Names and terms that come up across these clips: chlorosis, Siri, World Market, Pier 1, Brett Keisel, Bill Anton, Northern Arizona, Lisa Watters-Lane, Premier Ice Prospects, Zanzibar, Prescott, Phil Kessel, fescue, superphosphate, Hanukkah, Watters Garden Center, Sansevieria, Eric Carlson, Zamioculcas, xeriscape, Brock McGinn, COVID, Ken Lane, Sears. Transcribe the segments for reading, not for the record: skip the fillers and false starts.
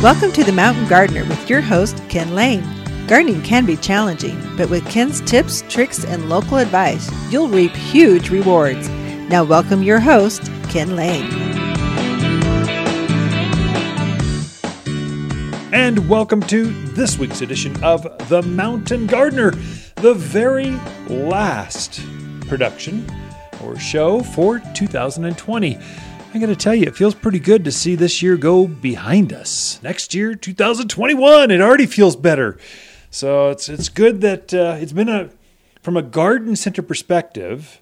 Welcome to The Mountain Gardener with your host, Ken Lane. Gardening can be challenging, but with Ken's tips, tricks, and local advice, you'll reap huge rewards. Now welcome your host, Ken Lane. And welcome to this week's edition of The Mountain Gardener, the very last production or show for 2020. I gotta tell you, it feels pretty good to see this year go behind us. Next year, 2021, it already feels better. So it's good that it's been from a garden center perspective,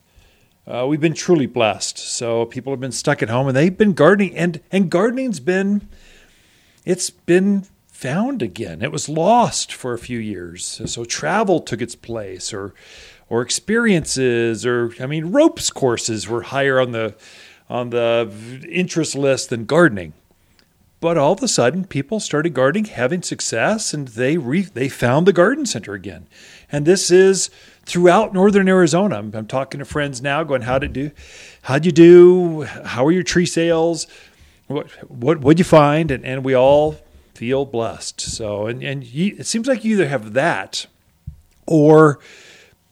we've been truly blessed. So people have been stuck at home and they've been gardening, and gardening's been, it's been found again. It was lost for a few years. So travel took its place, or experiences, or ropes courses were higher on the interest list than gardening. But all of a sudden, people started gardening, having success, and they found the garden center again. And this is throughout Northern Arizona. I'm talking to friends now going, how'd you do? How are your tree sales? What'd you find? And we all feel blessed. So, and it seems like you either have that or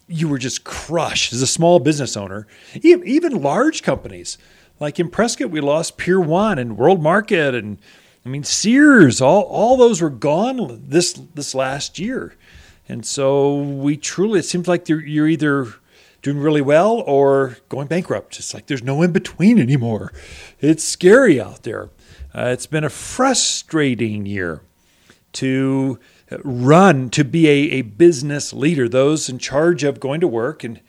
you were just crushed as a small business owner, even large companies. Like in Prescott, we lost Pier 1 and World Market and, Sears. All those were gone this last year. And so it seems like you're either doing really well or going bankrupt. It's like there's no in-between anymore. It's scary out there. It's been a frustrating year to be a business leader, those in charge of going to work and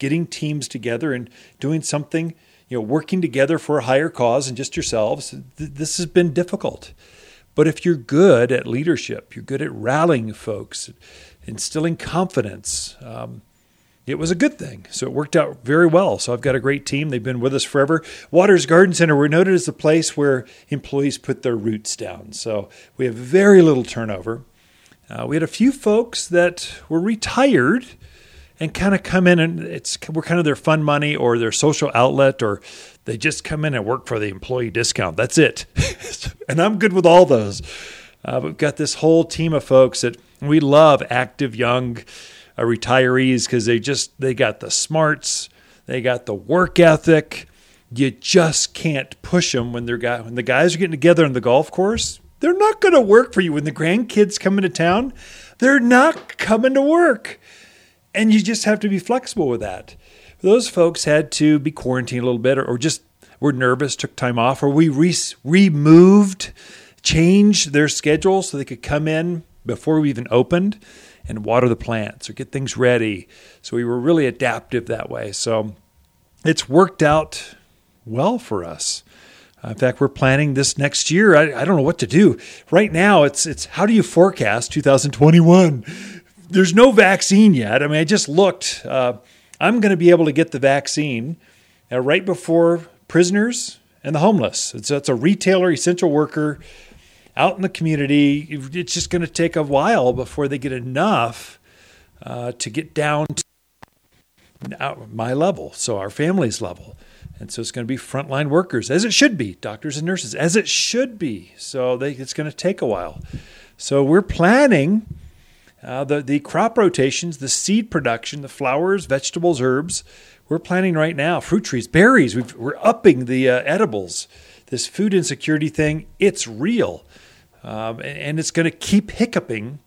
getting teams together and doing something, working together for a higher cause and just yourselves. This has been difficult. But if you're good at leadership, you're good at rallying folks, instilling confidence, it was a good thing. So it worked out very well. So I've got a great team. They've been with us forever. Watters Garden Center, we're noted as the place where employees put their roots down. So we have very little turnover. We had a few folks that were retired and kind of come in, and we're kind of their fun money or their social outlet, or they just come in and work for the employee discount. That's it. And I'm good with all those. We've got this whole team of folks that we love, active, young retirees, because they got the smarts. They got the work ethic. You just can't push them when the guys are getting together on the golf course. They're not going to work for you. When the grandkids come into town, they're not coming to work. And you just have to be flexible with that. Those folks had to be quarantined a little bit, or just were nervous, took time off, or we removed, changed their schedule so they could come in before we even opened and water the plants or get things ready. So we were really adaptive that way. So it's worked out well for us. In fact, we're planning this next year. I don't know what to do. Right now, it's how do you forecast 2021? There's no vaccine yet. I just looked. I'm going to be able to get the vaccine right before prisoners and the homeless. It's a retailer, essential worker out in the community. It's just going to take a while before they get enough to get down to my level, so our family's level. And so it's going to be frontline workers, as it should be, doctors and nurses, as it should be. So it's going to take a while. So we're planning the crop rotations, the seed production, the flowers, vegetables, herbs. We're planning right now fruit trees, berries. We're upping the edibles. This food insecurity thing, it's real. And it's going to keep hiccuping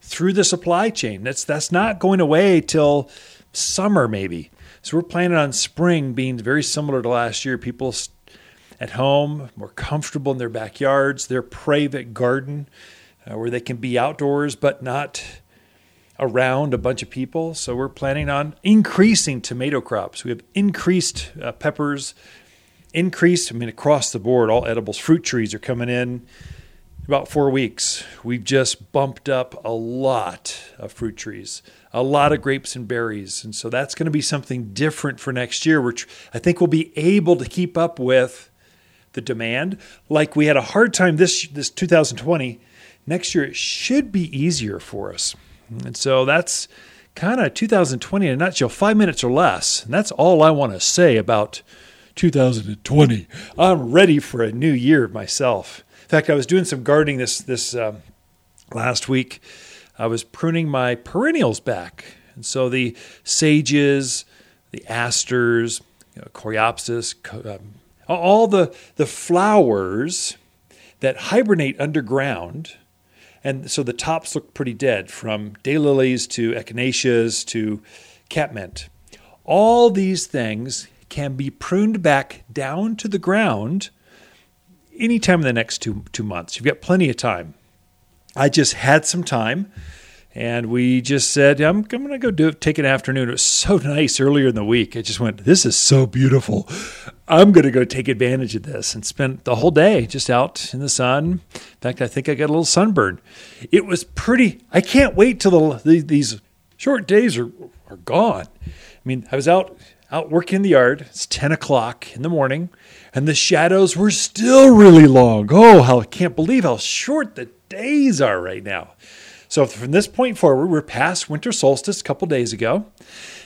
through the supply chain. That's not going away till summer maybe. So we're planning on spring being very similar to last year. People at home, more comfortable in their backyards, their private garden, where they can be outdoors but not around a bunch of people. So we're planning on increasing tomato crops. We have increased peppers, across the board, all edibles. Fruit trees are coming in about 4 weeks. We've just bumped up a lot of fruit trees, a lot of grapes and berries. And so that's going to be something different for next year, which I think we'll be able to keep up with the demand. Like we had a hard time this 2020. Next year, it should be easier for us. And so that's kind of 2020 in a nutshell, 5 minutes or less. And that's all I want to say about 2020. I'm ready for a new year myself. fact, I was doing some gardening this last week. I was pruning my perennials back. And so the sages, the asters, coreopsis, all the flowers that hibernate underground. And so the tops look pretty dead, from daylilies to echinaceas to catmint. All these things can be pruned back down to the ground any time in the next two months. You've got plenty of time. I just had some time, and we just said, I'm going to go take an afternoon. It was so nice earlier in the week. I just went, this is so beautiful. I'm going to go take advantage of this, and spent the whole day just out in the sun. In fact, I think I got a little sunburn. It was pretty. I can't wait till these short days are gone. I mean, I was out working in the yard. It's 10 o'clock in the morning, and the shadows were still really long. Oh, I can't believe how short the days are right now. So from this point forward, we're past winter solstice a couple days ago.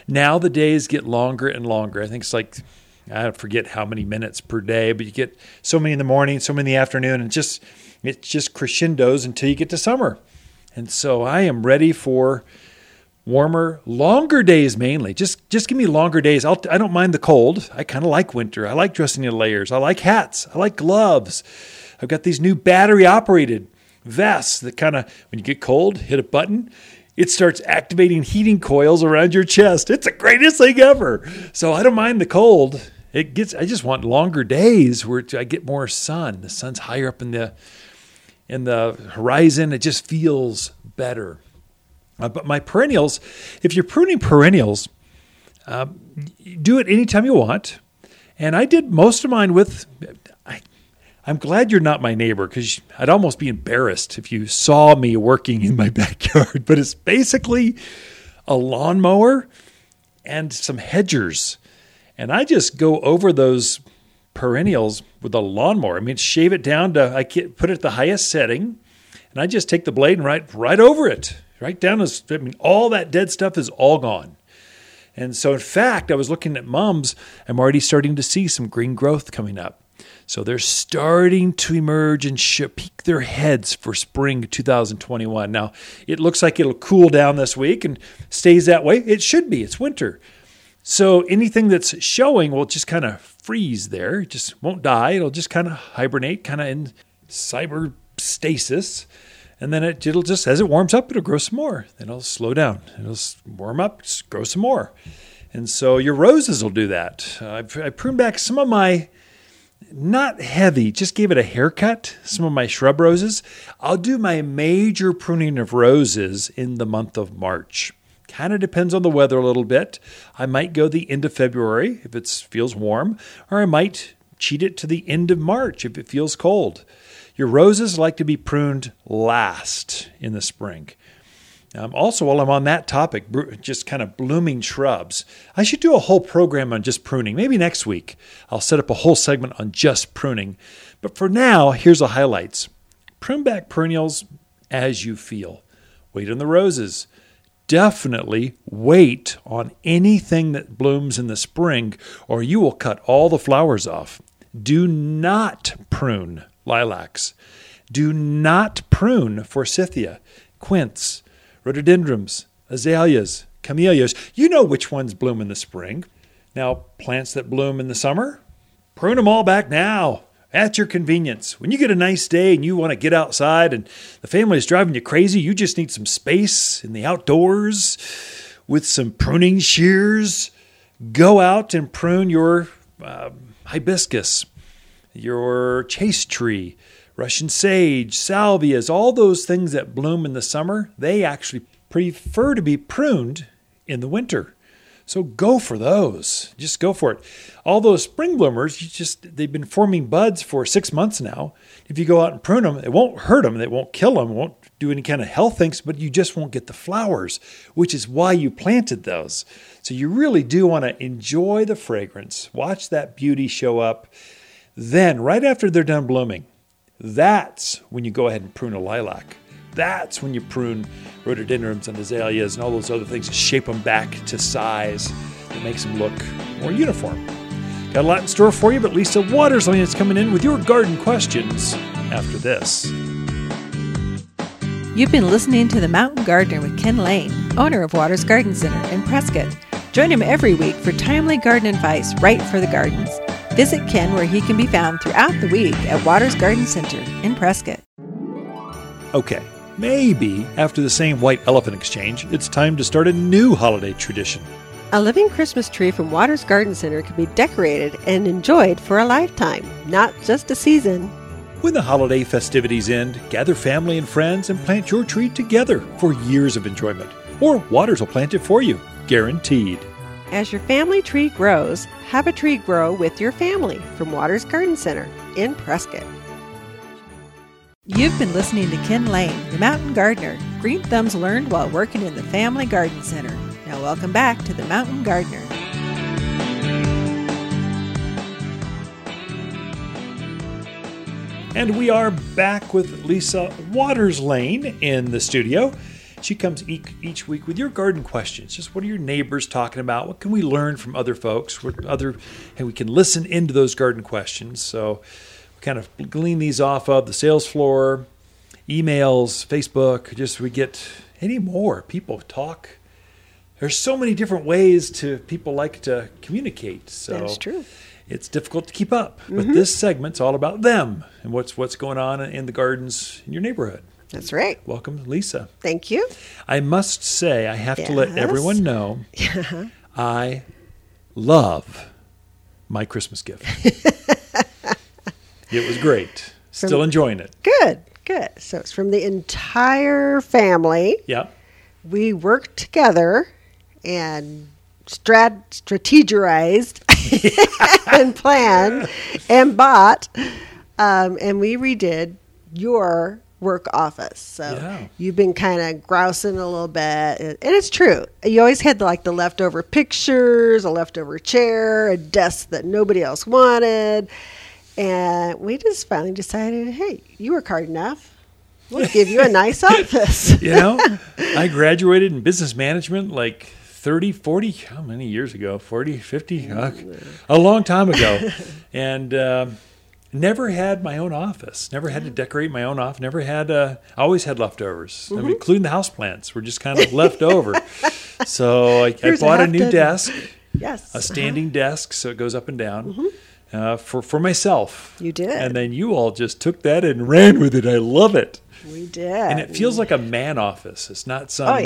Now the days get longer and longer. I think it's like, I forget how many minutes per day, but you get so many in the morning, so many in the afternoon, and it just crescendos until you get to summer. And so I am ready for warmer, longer days mainly. Just give me longer days. I don't mind the cold. I kind of like winter. I like dressing in layers. I like hats. I like gloves. I've got these new battery-operated vests that kind of, when you get cold, hit a button, it starts activating heating coils around your chest. It's the greatest thing ever. So I don't mind the cold. I just want longer days where I get more sun. The sun's higher up in the horizon. It just feels better. But my perennials, if you're pruning perennials, do it anytime you want. And I did most of mine with, I'm glad you're not my neighbor, because I'd almost be embarrassed if you saw me working in my backyard. But it's basically a lawnmower and some hedgers. And I just go over those perennials with a lawnmower. I mean, shave it down to, I put it at the highest setting, and I just take the blade and right over it. Right down, all that dead stuff is all gone. And so, in fact, I was looking at mums. I'm already starting to see some green growth coming up. So they're starting to emerge and peek their heads for spring 2021. Now, it looks like it'll cool down this week and stays that way. It should be. It's winter. So anything that's showing will just kind of freeze there. It just won't die. It'll just kind of hibernate, kind of in cyberstasis. And then it'll just, as it warms up, it'll grow some more. Then it'll slow down. It'll warm up, grow some more. And so your roses will do that. I pruned back some of my, not heavy, just gave it a haircut, some of my shrub roses. I'll do my major pruning of roses in the month of March. Kind of depends on the weather a little bit. I might go the end of February if it feels warm, or I might cheat it to the end of March if it feels cold. Your roses like to be pruned last in the spring. Also, while I'm on that topic, just kind of blooming shrubs, I should do a whole program on just pruning. Maybe next week I'll set up a whole segment on just pruning. But for now, here's the highlights. Prune back perennials as you feel. Wait on the roses. Definitely wait on anything that blooms in the spring, or you will cut all the flowers off. Do not prune lilacs. Do not prune forsythia, quince, rhododendrons, azaleas, camellias. You know which ones bloom in the spring. Now, plants that bloom in the summer, prune them all back now at your convenience. When you get a nice day and you want to get outside and the family is driving you crazy, you just need some space in the outdoors with some pruning shears. Go out and prune your hibiscus, your chase tree, Russian sage, salvias, all those things that bloom in the summer, they actually prefer to be pruned in the winter. So go for those. Just go for it. All those spring bloomers, they've been forming buds for 6 months now. If you go out and prune them, it won't hurt them. It won't kill them. It won't do any kind of health things, but you just won't get the flowers, which is why you planted those. So you really do want to enjoy the fragrance. Watch that beauty show up. Then, right after they're done blooming, that's when you go ahead and prune a lilac. That's when you prune rhododendrons and azaleas and all those other things to shape them back to size that makes them look more uniform. Got a lot in store for you, but Lisa Watters-Lane is coming in with your garden questions after this. You've been listening to The Mountain Gardener with Ken Lane, owner of Watters Garden Center in Prescott. Join him every week for timely garden advice right for the gardens. Visit Ken where he can be found throughout the week at Watters Garden Center in Prescott. Okay, maybe after the same white elephant exchange, it's time to start a new holiday tradition. A living Christmas tree from Watters Garden Center can be decorated and enjoyed for a lifetime, not just a season. When the holiday festivities end, gather family and friends and plant your tree together for years of enjoyment. Or Watters will plant it for you, guaranteed. As your family tree grows, have a tree grow with your family from Watters Garden Center in Prescott. You've been listening to Ken Lane, the Mountain Gardener. Green thumbs learned while working in the Family Garden Center. Now welcome back to the Mountain Gardener. And we are back with Lisa Watters-Lane in the studio. She comes each week with your garden questions. Just what are your neighbors talking about? What can we learn from other folks? And we can listen into those garden questions. So we kind of glean these off of the sales floor, emails, Facebook. Just we get any more people talk. There's so many different ways to people like to communicate. So that's true. It's difficult to keep up. Mm-hmm. But this segment's all about them and what's going on in the gardens in your neighborhood. That's right. Welcome, Lisa. Thank you. I must say, I have to let everyone know I love my Christmas gift. It was great. Still enjoying it. Good, good. So it's from the entire family. Yeah. We worked together and strategized and planned and bought, and we redid your work office. So you've been kind of grousing a little bit, and it's true. You always had like the leftover pictures, a leftover chair, a desk that nobody else wanted, and we just finally decided, hey, you work hard enough. We'll give you a nice office. You know, I graduated in business management like 40, 50, a long time ago, and never had my own office, never had to decorate my own office, never had, I always had leftovers, mm-hmm. I mean, including the houseplants were just kind of left over. So I bought a new desk, a standing desk, so it goes up and down for myself. You did. And then you all just took that and ran with it. I love it. We did. And it feels like a man office. It's not some,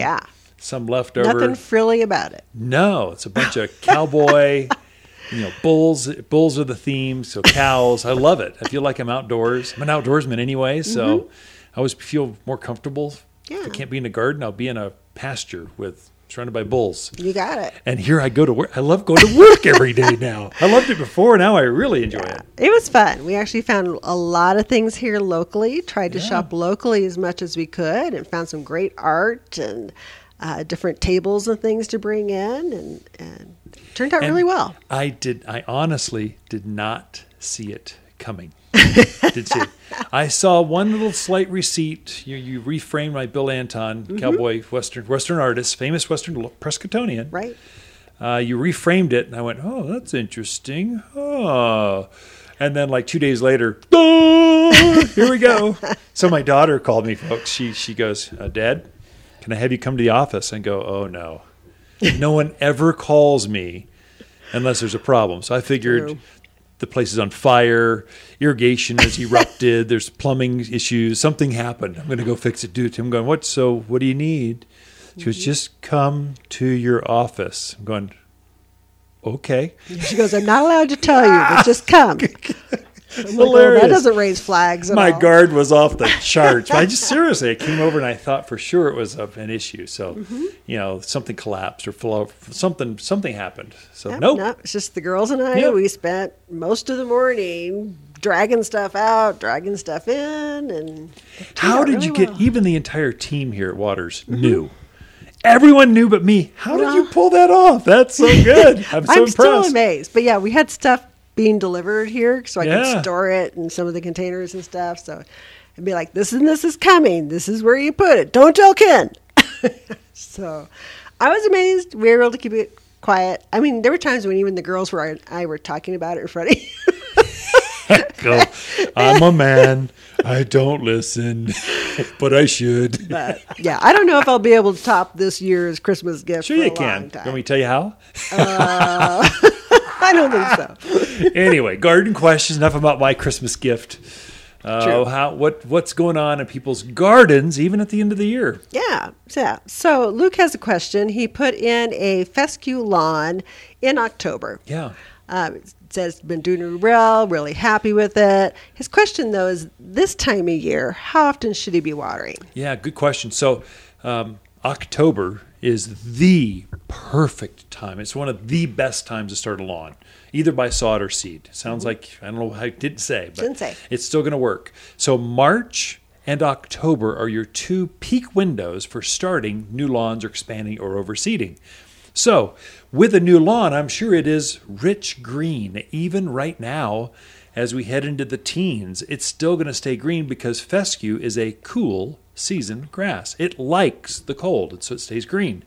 some leftover. Nothing frilly about it. No, it's a bunch of cowboy... You know, bulls are the theme, so cows. I love it. I feel like I'm outdoors. I'm an outdoorsman anyway, so I always feel more comfortable. Yeah. If I can't be in a garden, I'll be in a pasture with surrounded by bulls. You got it. And here I go to work. I love going to work every day now. I loved it before. Now I really enjoy it. It was fun. We actually found a lot of things here locally, tried to shop locally as much as we could, and found some great art and different tables and things to bring in, and it turned out really well. I honestly did not see it coming. I saw one little slight receipt. You reframed my Bill Anton, cowboy Western artist, famous Western Prescottonian. Right. You reframed it, and I went, "Oh, that's interesting." Oh. And then like 2 days later, here we go. So my daughter called me, folks. She goes, "Dad, can I have you come to the office?" And go, "Oh, no. No one ever calls me unless there's a problem." So I figured the place is on fire, irrigation has erupted, there's plumbing issues, something happened. I'm going to go fix it. Dude, I'm going, what do you need? She goes, "Just come to your office." I'm going, okay. She goes, "I'm not allowed to tell you, but just come." Hilarious. That doesn't raise flags at all. My guard was off the charts. I just seriously, I came over and I thought for sure it was an issue. So, you know, something collapsed or something happened. So nope. It's just the girls and I. Yep. We spent most of the morning dragging stuff out, dragging stuff in, and how did you get even the entire team here at Watters knew? Everyone knew but me. How did you pull that off? That's so good. I'm so impressed. I'm still amazed. But yeah, we had stuff being delivered here, so I can store it in some of the containers and stuff. So I'd be like, "This and this is coming. This is where you put it. Don't tell Ken." So I was amazed. We were able to keep it quiet. I mean, there were times when even the girls and I were talking about it in front of you. I'm a man. I don't listen, but I should. But, yeah, I don't know if I'll be able to top this year's Christmas gift. Sure, for you a can. Long time. Can we tell you how? I don't think so. Anyway, garden questions. Enough about my Christmas gift. What's going on in people's gardens, even at the end of the year? Yeah. So Luke has a question. He put in a fescue lawn in October. Yeah. It says, been doing well, really happy with it. His question, though, is this time of year, how often should he be watering? Yeah, good question. So October is the perfect time. It's one of the best times to start a lawn, either by sod or seed. Sounds like, I don't know, I didn't say, but it's still going to work. So March and October are your two peak windows for starting new lawns or expanding or overseeding. So with a new lawn, I'm sure it is rich green. Even right now, as we head into the teens, it's still going to stay green because fescue is a cool season grass. It likes the cold, and so it stays green.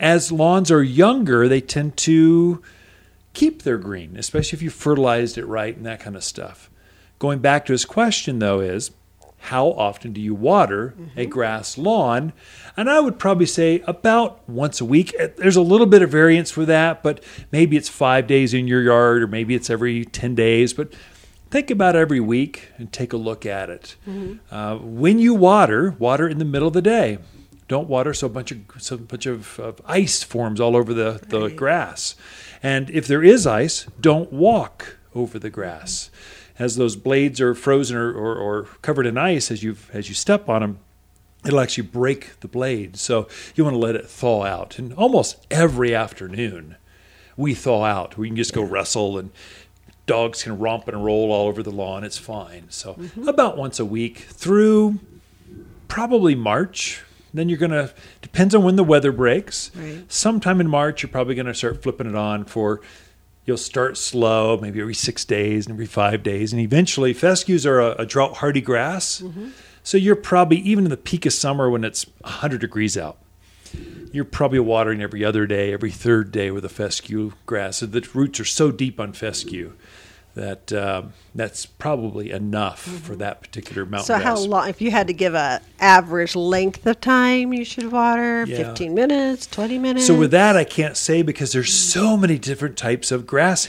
As lawns are younger, they tend to keep their green, especially if you fertilized it right and that kind of stuff. Going back to his question, though, is how often do you water a grass lawn? And I would probably say about once a week. There's a little bit of variance with that, but maybe it's 5 days in your yard or maybe it's every 10 days. But think about every week and take a look at it. Mm-hmm. When you water, water in the middle of the day. Don't water so a bunch of ice forms all over the grass. And if there is ice, don't walk over the grass. As those blades are frozen or covered in ice, as you step on them, it'll actually break the blade. So you want to let it thaw out. And almost every afternoon, we thaw out. We can just go wrestle, and dogs can romp and roll all over the lawn. It's fine. So about once a week through probably March. Then you're going to, depends on when the weather breaks. Right. Sometime in March, you're probably going to start flipping it on for, you'll start slow, maybe every 6 days and every 5 days. And eventually, fescues are a drought-hardy grass. Mm-hmm. So you're probably, even in the peak of summer when it's 100 degrees out, you're probably watering every other day, every third day with a fescue grass. So the roots are so deep on fescue that that's probably enough for that particular mountain grass. So how long, if you had to give an average length of time you should water, 15 minutes, 20 minutes? So with that, I can't say because there's so many different types of grass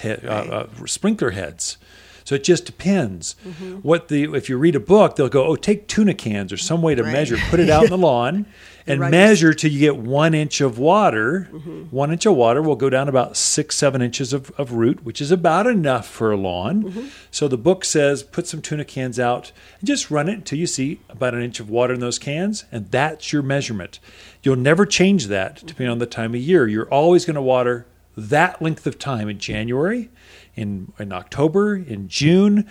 sprinkler heads. So it just depends. Mm-hmm. If you read a book, they'll go, take tuna cans or some way to measure, put it out in the lawn and measure till you get 1 inch of water. Mm-hmm. 1 inch of water will go down about 6-7 inches of root, which is about enough for a lawn. Mm-hmm. So the book says put some tuna cans out and just run it until you see about 1 inch of water in those cans, and that's your measurement. You'll never change that depending on the time of year. You're always going to water that length of time in January, in October, in June.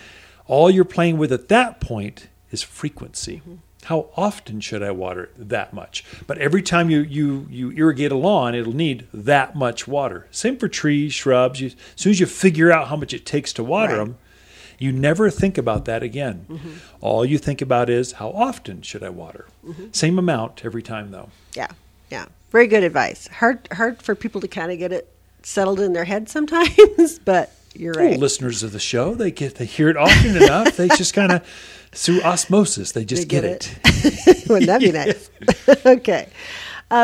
All you're playing with at that point is frequency. Mm-hmm. How often should I water it? That much? But every time you irrigate a lawn, it'll need that much water. Same for trees, shrubs. As soon as you figure out how much it takes to water them, you never think about that again. Mm-hmm. All you think about is how often should I water? Mm-hmm. Same amount every time, though. Yeah. Very good advice. Hard for people to kind of get it settled in their head sometimes, but you're right. Well, listeners of the show, they hear it often enough. They just kind of, through osmosis, they get it. Wouldn't that be nice? Okay.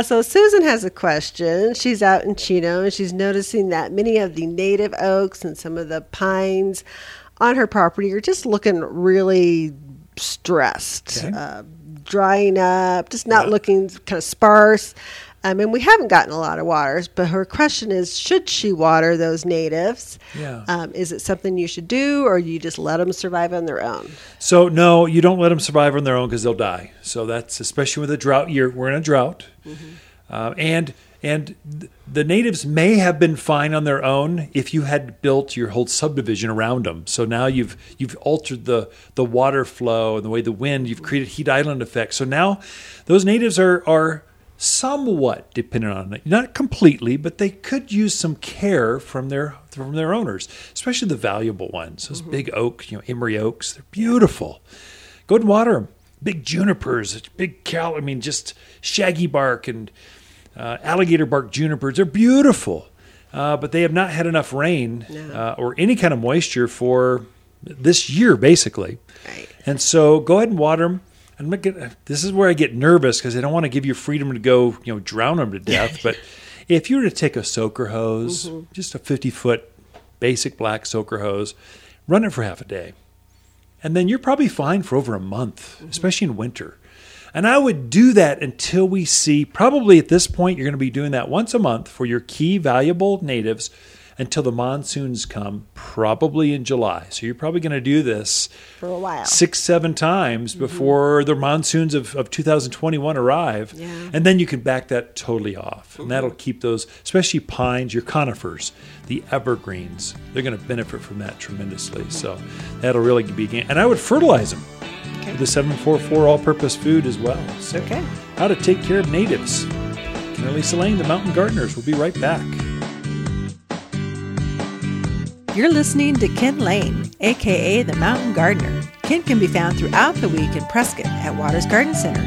So Susan has a question. She's out in Chino, and she's noticing that many of the native oaks and some of the pines on her property are just looking really stressed, drying up, just not looking kind of sparse. And we haven't gotten a lot of waters, but her question is, should she water those natives? Yeah. Is it something you should do, or you just let them survive on their own? So, no, you don't let them survive on their own because they'll die. So that's, especially with a drought year, we're in a drought. Mm-hmm. And the natives may have been fine on their own if you had built your whole subdivision around them. So now you've altered the water flow and the way the wind, you've created heat island effects. So now those natives are somewhat dependent on it, not completely, but they could use some care from their owners, especially the valuable ones. Those big oak, emery oaks, they're beautiful. Go and water them. Big junipers, big just shaggy bark and alligator bark junipers. They're beautiful, but they have not had enough rain or any kind of moisture for this year, basically. Right. And so go ahead and water them. I'm not gonna, this is where I get nervous because I don't want to give you freedom to go, you know, drown them to death. But if you were to take a soaker hose, mm-hmm. just a 50-foot basic black soaker hose, run it for half a day. And then you're probably fine for over a month, mm-hmm. especially in winter. And I would do that until we see, probably at this point, you're going to be doing that once a month for your key valuable natives until the monsoons come, probably in July. So you're probably going to do this for a while, 6-7 times mm-hmm. before the monsoons of 2021 arrive. Yeah. And then you can back that totally off. Mm-hmm. And that'll keep those, especially pines, your conifers, the evergreens, they're going to benefit from that tremendously. Okay. So that'll really be, and I would fertilize them. Okay. With the 744 all-purpose food as well. So okay. How to take care of natives. Ken Lisa Lane, the Mountain Gardeners. We'll be right back. You're listening to Ken Lane, a.k.a. the Mountain Gardener. Ken can be found throughout the week in Prescott at Watters Garden Center.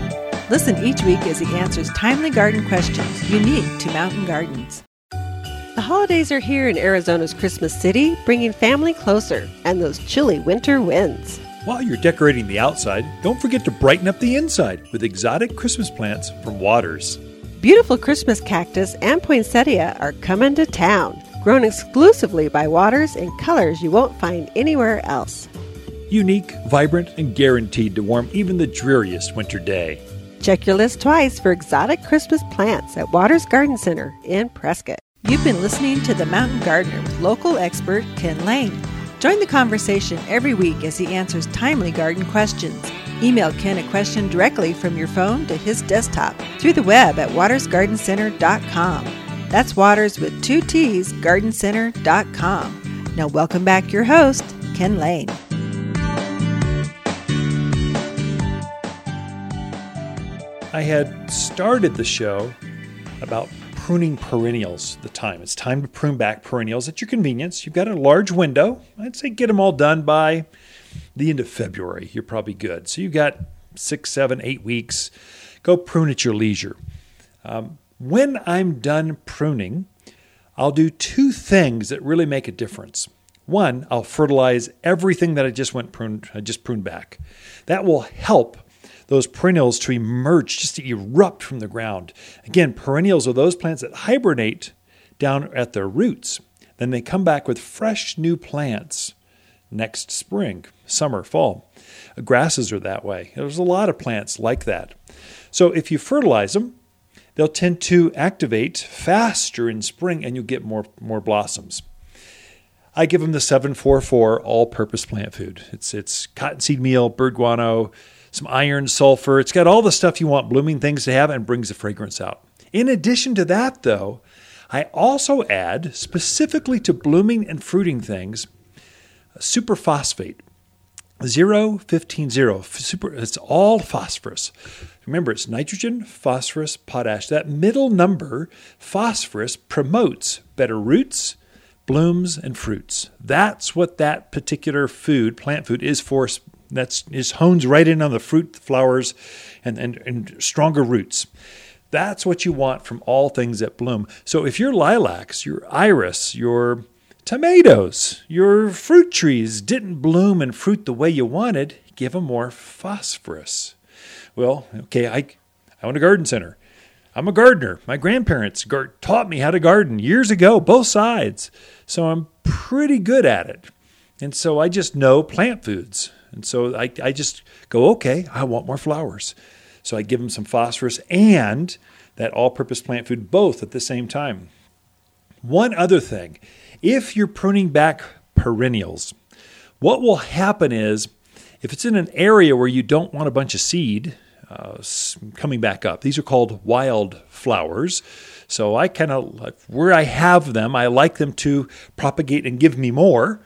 Listen each week as he answers timely garden questions unique to mountain gardens. The holidays are here in Arizona's Christmas City, bringing family closer and those chilly winter winds. While you're decorating the outside, don't forget to brighten up the inside with exotic Christmas plants from Watters. Beautiful Christmas cactus and poinsettia are coming to town. Grown exclusively by Watters in colors you won't find anywhere else. Unique, vibrant, and guaranteed to warm even the dreariest winter day. Check your list twice for exotic Christmas plants at Watters Garden Center in Prescott. You've been listening to The Mountain Gardener with local expert Ken Lane. Join the conversation every week as he answers timely garden questions. Email Ken a question directly from your phone to his desktop through the web at wattersgardencenter.com. That's Watters with 2 T's, gardencenter.com. Now welcome back your host, Ken Lane. I had started the show about pruning perennials at the time. It's time to prune back perennials at your convenience. You've got a large window. I'd say get them all done by the end of February. You're probably good. So you've got 6, 7, 8 weeks. Go prune at your leisure. When I'm done pruning, I'll do two things that really make a difference. One, I'll fertilize everything that I just pruned back. That will help those perennials to emerge, just to erupt from the ground. Again, perennials are those plants that hibernate down at their roots. Then they come back with fresh new plants next spring, summer, fall. Grasses are that way. There's a lot of plants like that. So if you fertilize them, they'll tend to activate faster in spring and you'll get more blossoms. I give them the 744 all-purpose plant food. It's cottonseed meal, bird guano, some iron, sulfur. It's got all the stuff you want blooming things to have and brings the fragrance out. In addition to that, though, I also add specifically to blooming and fruiting things superphosphate. 0,15,0. It's all phosphorus. Remember, it's nitrogen, phosphorus, potash. That middle number, phosphorus, promotes better roots, blooms, and fruits. That's what that particular food, plant food, is for. That's is hones right in on the fruit, flowers, and stronger roots. That's what you want from all things that bloom. So if your lilacs, your iris, your tomatoes, your fruit trees didn't bloom and fruit the way you wanted, give them more phosphorus. Well, okay, I own a garden center. I'm a gardener. My grandparents taught me how to garden years ago, both sides. So I'm pretty good at it. And so I just know plant foods. And so I just go, okay, I want more flowers. So I give them some phosphorus and that all-purpose plant food both at the same time. One other thing, if you're pruning back perennials, what will happen is if it's in an area where you don't want a bunch of seed coming back up, these are called wild flowers. So I kind of, where I have them, I like them to propagate and give me more.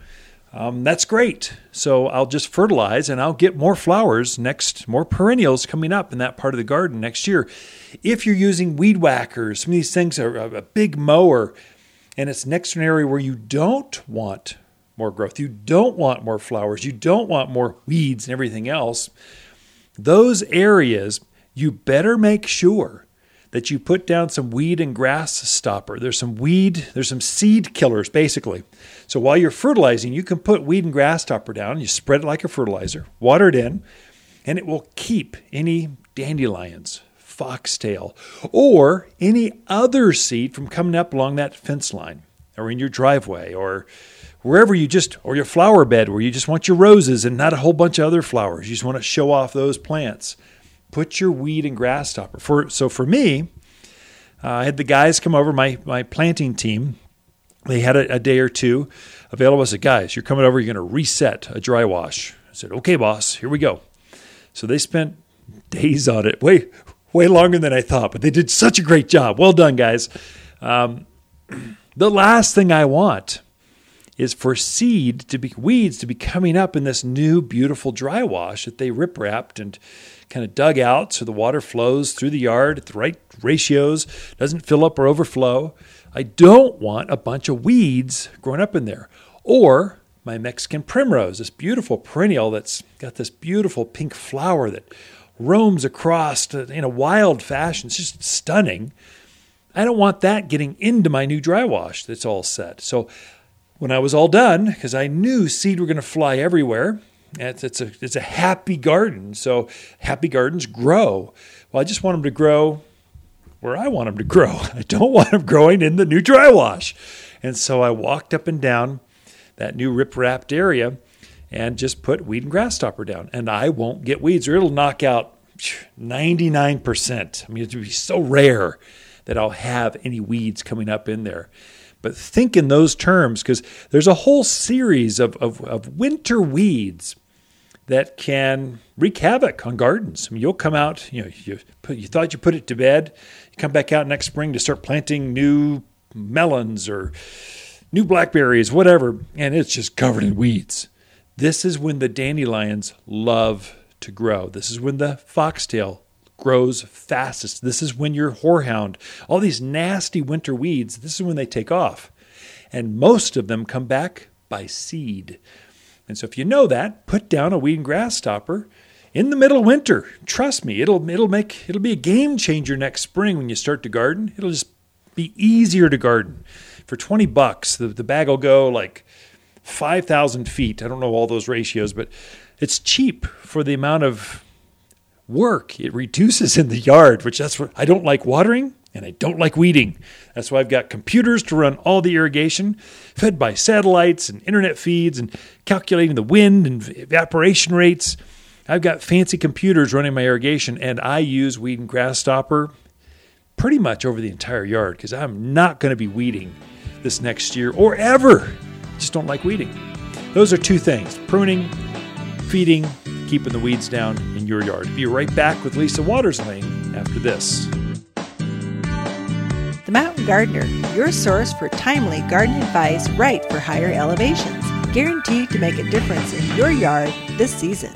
That's great. So I'll just fertilize and I'll get more flowers next, more perennials coming up in that part of the garden next year. If you're using weed whackers, some of these things are a big mower, and it's next to an area where you don't want more growth, you don't want more flowers, you don't want more weeds and everything else, those areas, you better make sure that you put down some weed and grass stopper. There's some weed, there's some seed killers, basically. So while you're fertilizing, you can put weed and grass stopper down. You spread it like a fertilizer, water it in, and it will keep any dandelions, foxtail, or any other seed from coming up along that fence line or in your driveway or wherever you just, or your flower bed where you just want your roses and not a whole bunch of other flowers. You just want to show off those plants. Put your weed and grass stopper. So for me, I had the guys come over, my planting team. They had a day or two available. I said, guys, you're coming over, you're going to reset a dry wash. I said, okay, boss, here we go. So they spent days on it, way longer than I thought, but they did such a great job. Well done, guys. The last thing I want is for weeds to be coming up in this new beautiful dry wash that they rip-wrapped and kind of dug out so the water flows through the yard at the right ratios, doesn't fill up or overflow. I don't want a bunch of weeds growing up in there. Or my Mexican primrose, this beautiful perennial that's got this beautiful pink flower that roams across in a wild fashion. It's just stunning. I don't want that getting into my new dry wash that's all set. So when I was all done, because I knew seed were going to fly everywhere, it's a happy garden. So happy gardens grow. Well, I just want them to grow where I want them to grow. I don't want them growing in the new dry wash. And so I walked up and down that new rip-wrapped area and just put weed and grass stopper down. And I won't get weeds, or it'll knock out 99%. I mean, it would be so rare that I'll have any weeds coming up in there. But think in those terms, because there's a whole series of winter weeds that can wreak havoc on gardens. I mean, you'll come out, you thought you put it to bed, you come back out next spring to start planting new melons or new blackberries, whatever, and it's just covered in weeds. This is when the dandelions love to grow. This is when the foxtail grows fastest. This is when your horehound, all these nasty winter weeds, this is when they take off. And most of them come back by seed. And so if you know that, put down a weed and grass stopper in the middle of winter. Trust me, it'll be a game changer next spring when you start to garden. It'll just be easier to garden. For $20, the bag will go like 5,000 feet. I don't know all those ratios, but it's cheap for the amount of work it reduces in the yard, which that's what I don't like, watering and I don't like weeding. That's why I've got computers to run all the irrigation, fed by satellites and internet feeds and calculating the wind and evaporation rates. I've got fancy computers running my irrigation, and I use weed and grass stopper pretty much over the entire yard because I'm not going to be weeding this next year or ever. Just don't like weeding. Those are two things: pruning, feeding, keeping the weeds down in your yard. Be right back with Lisa Watters-Lane after this. The Mountain Gardener, your source for timely garden advice right for higher elevations, guaranteed to make a difference in your yard this season.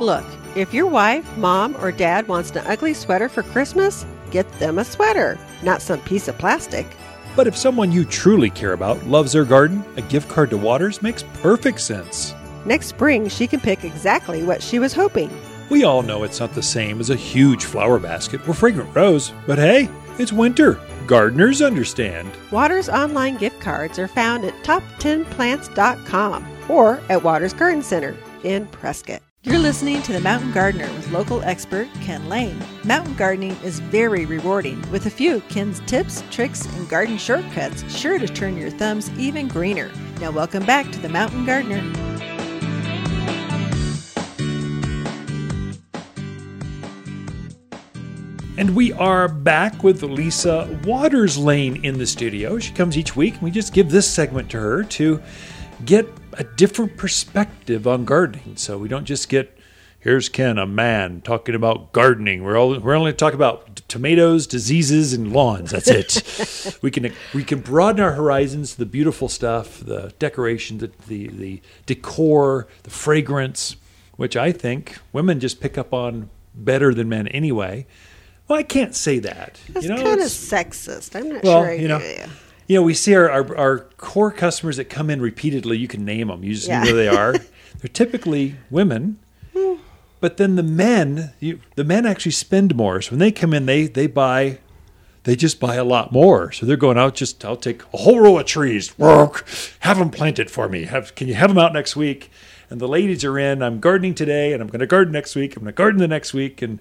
Look, if your wife, mom, or dad wants an ugly sweater for Christmas, get them a sweater, not some piece of plastic. But if someone you truly care about loves their garden, a gift card to Watters makes perfect sense. Next spring, she can pick exactly what she was hoping. We all know it's not the same as a huge flower basket or fragrant rose, but hey, it's winter. Gardeners understand. Watters online gift cards are found at top10plants.com or at Watters Garden Center in Prescott. You're listening to The Mountain Gardener with local expert Ken Lane. Mountain gardening is very rewarding, with a few Ken's tips, tricks, and garden shortcuts sure to turn your thumbs even greener. Now welcome back to The Mountain Gardener. And we are back with Lisa Watters-Lane in the studio. She comes each week, and we just give this segment to her to get a different perspective on gardening. So we don't just get, here's Ken, a man, talking about gardening. We're only talking about tomatoes, diseases, and lawns. That's it. We can broaden our horizons to the beautiful stuff, the decoration, the decor, the fragrance, which I think women just pick up on better than men anyway. Well, I can't say that. That's kind of sexist. I'm not sure I do. We see our core customers that come in repeatedly. You can name them. You just know who they are. They're typically women But then the men actually spend more. So when they come in, they just buy a lot more. So they're going out, I'll take a whole row of trees, have them planted for me. Can you have them out next week? And the ladies are in, I'm gardening today, and I'm going to garden next week. I'm going to garden the next week. And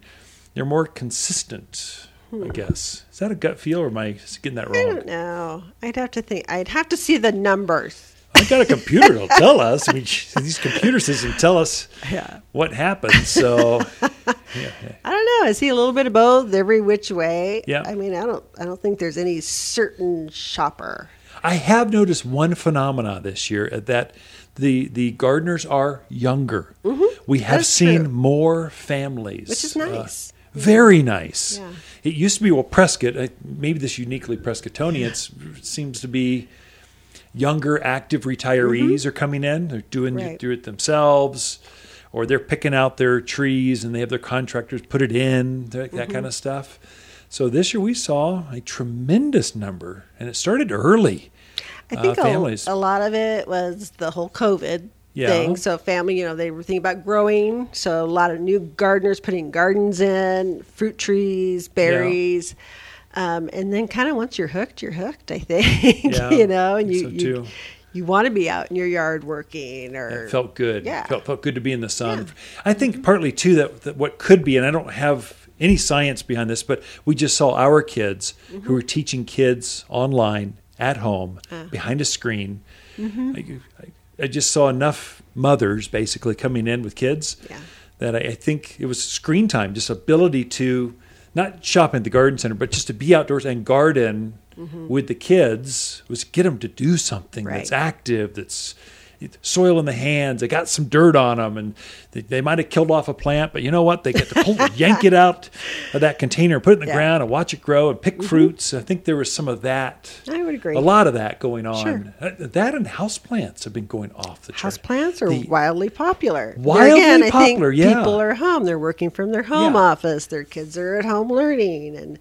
they're more consistent, I guess. Is that a gut feel, or am I getting that wrong? I don't know. I'd have to think. I'd have to see the numbers. I got a computer that'll tell us. I mean, these computer systems tell us what happens. So, I don't know. Is he a little bit of both, every which way? Yeah. I mean, I don't think there's any certain shopper. I have noticed one phenomenon this year that the gardeners are younger. Mm-hmm. We have seen more families, which is nice. Very nice. Yeah. It used to be Prescott. Maybe this uniquely Prescottonian seems to be. Younger, active retirees are coming in. They're do it themselves, or they're picking out their trees and they have their contractors put it in, that kind of stuff. So this year we saw a tremendous number, and it started early. I think families. A lot of it was the whole COVID thing. So family, they were thinking about growing. So a lot of new gardeners putting gardens in, fruit trees, berries. Yeah. And then kind of once you're hooked, I think, and you want to be out in your yard working or it felt good. Yeah. Felt good to be in the sun. Yeah. I think partly too, that what could be, and I don't have any science behind this, but we just saw our kids who were teaching kids online at home behind a screen. Mm-hmm. I just saw enough mothers basically coming in with kids that I think it was screen time, just ability to, not shop at the garden center, but just to be outdoors and garden with the kids was get them to do something that's active, that's soil in the hands. They got some dirt on them, and they might have killed off a plant, but you know what? They get to yank it out of that container, put it in the ground, and watch it grow and pick fruits. I think there was some of that. I would agree. A lot of that going on. Sure. That and houseplants have been going off the chart. Houseplants are wildly popular. Wildly popular, I think. People are home. They're working from their home office. Their kids are at home learning. And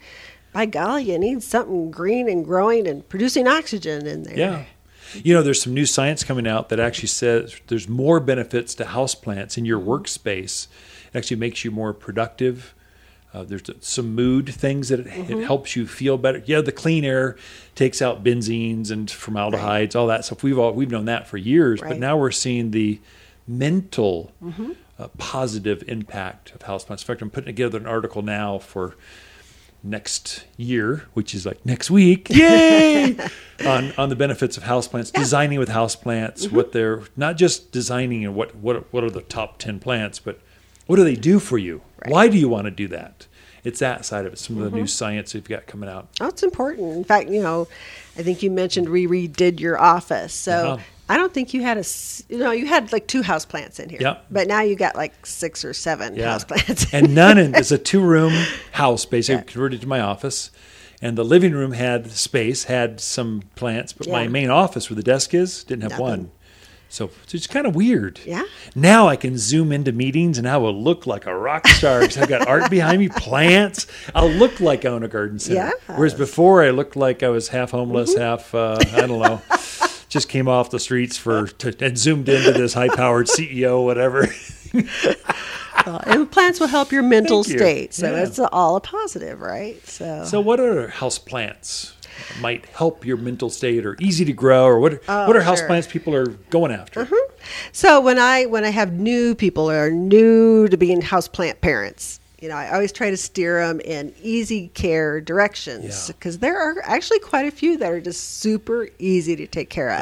by golly, you need something green and growing and producing oxygen in there. Yeah. There's some new science coming out that actually says there's more benefits to houseplants in your workspace. It actually makes you more productive. There's some mood things that it helps you feel better. Yeah, the clean air takes out benzenes and formaldehydes, all that stuff. We've known that for years, but now we're seeing the mental positive impact of houseplants. In fact, I'm putting together an article now for next year, which is like next week, yay, on the benefits of houseplants, designing with houseplants, what they're not just designing and what are the top 10 plants, but what do they do for you? Right. Why do you want to do that? It's that side of it, some of the new science we've got coming out. Oh, it's important. In fact, I think you mentioned we redid your office. So I don't think you had you had like 2 houseplants in here, but now you got like 6 or 7 houseplants. And none in, it's a 2-room house basically converted to my office. And the living room had some plants, but my main office where the desk is didn't have one. So it's kind of weird. Yeah. Now I can zoom into meetings and I will look like a rock star because I've got art behind me, plants. I'll look like I own a garden center. Yes. Whereas before I looked like I was half homeless, half, I don't know. Just came off the streets and zoomed into this high-powered CEO, whatever. And plants will help your mental state, so it's all a positive, right? So what are house plants might help your mental state, or easy to grow, or what are house plants people are going after? Uh-huh. So when I have new people who are new to being houseplant parents. I always try to steer them in easy care directions because there are actually quite a few that are just super easy to take care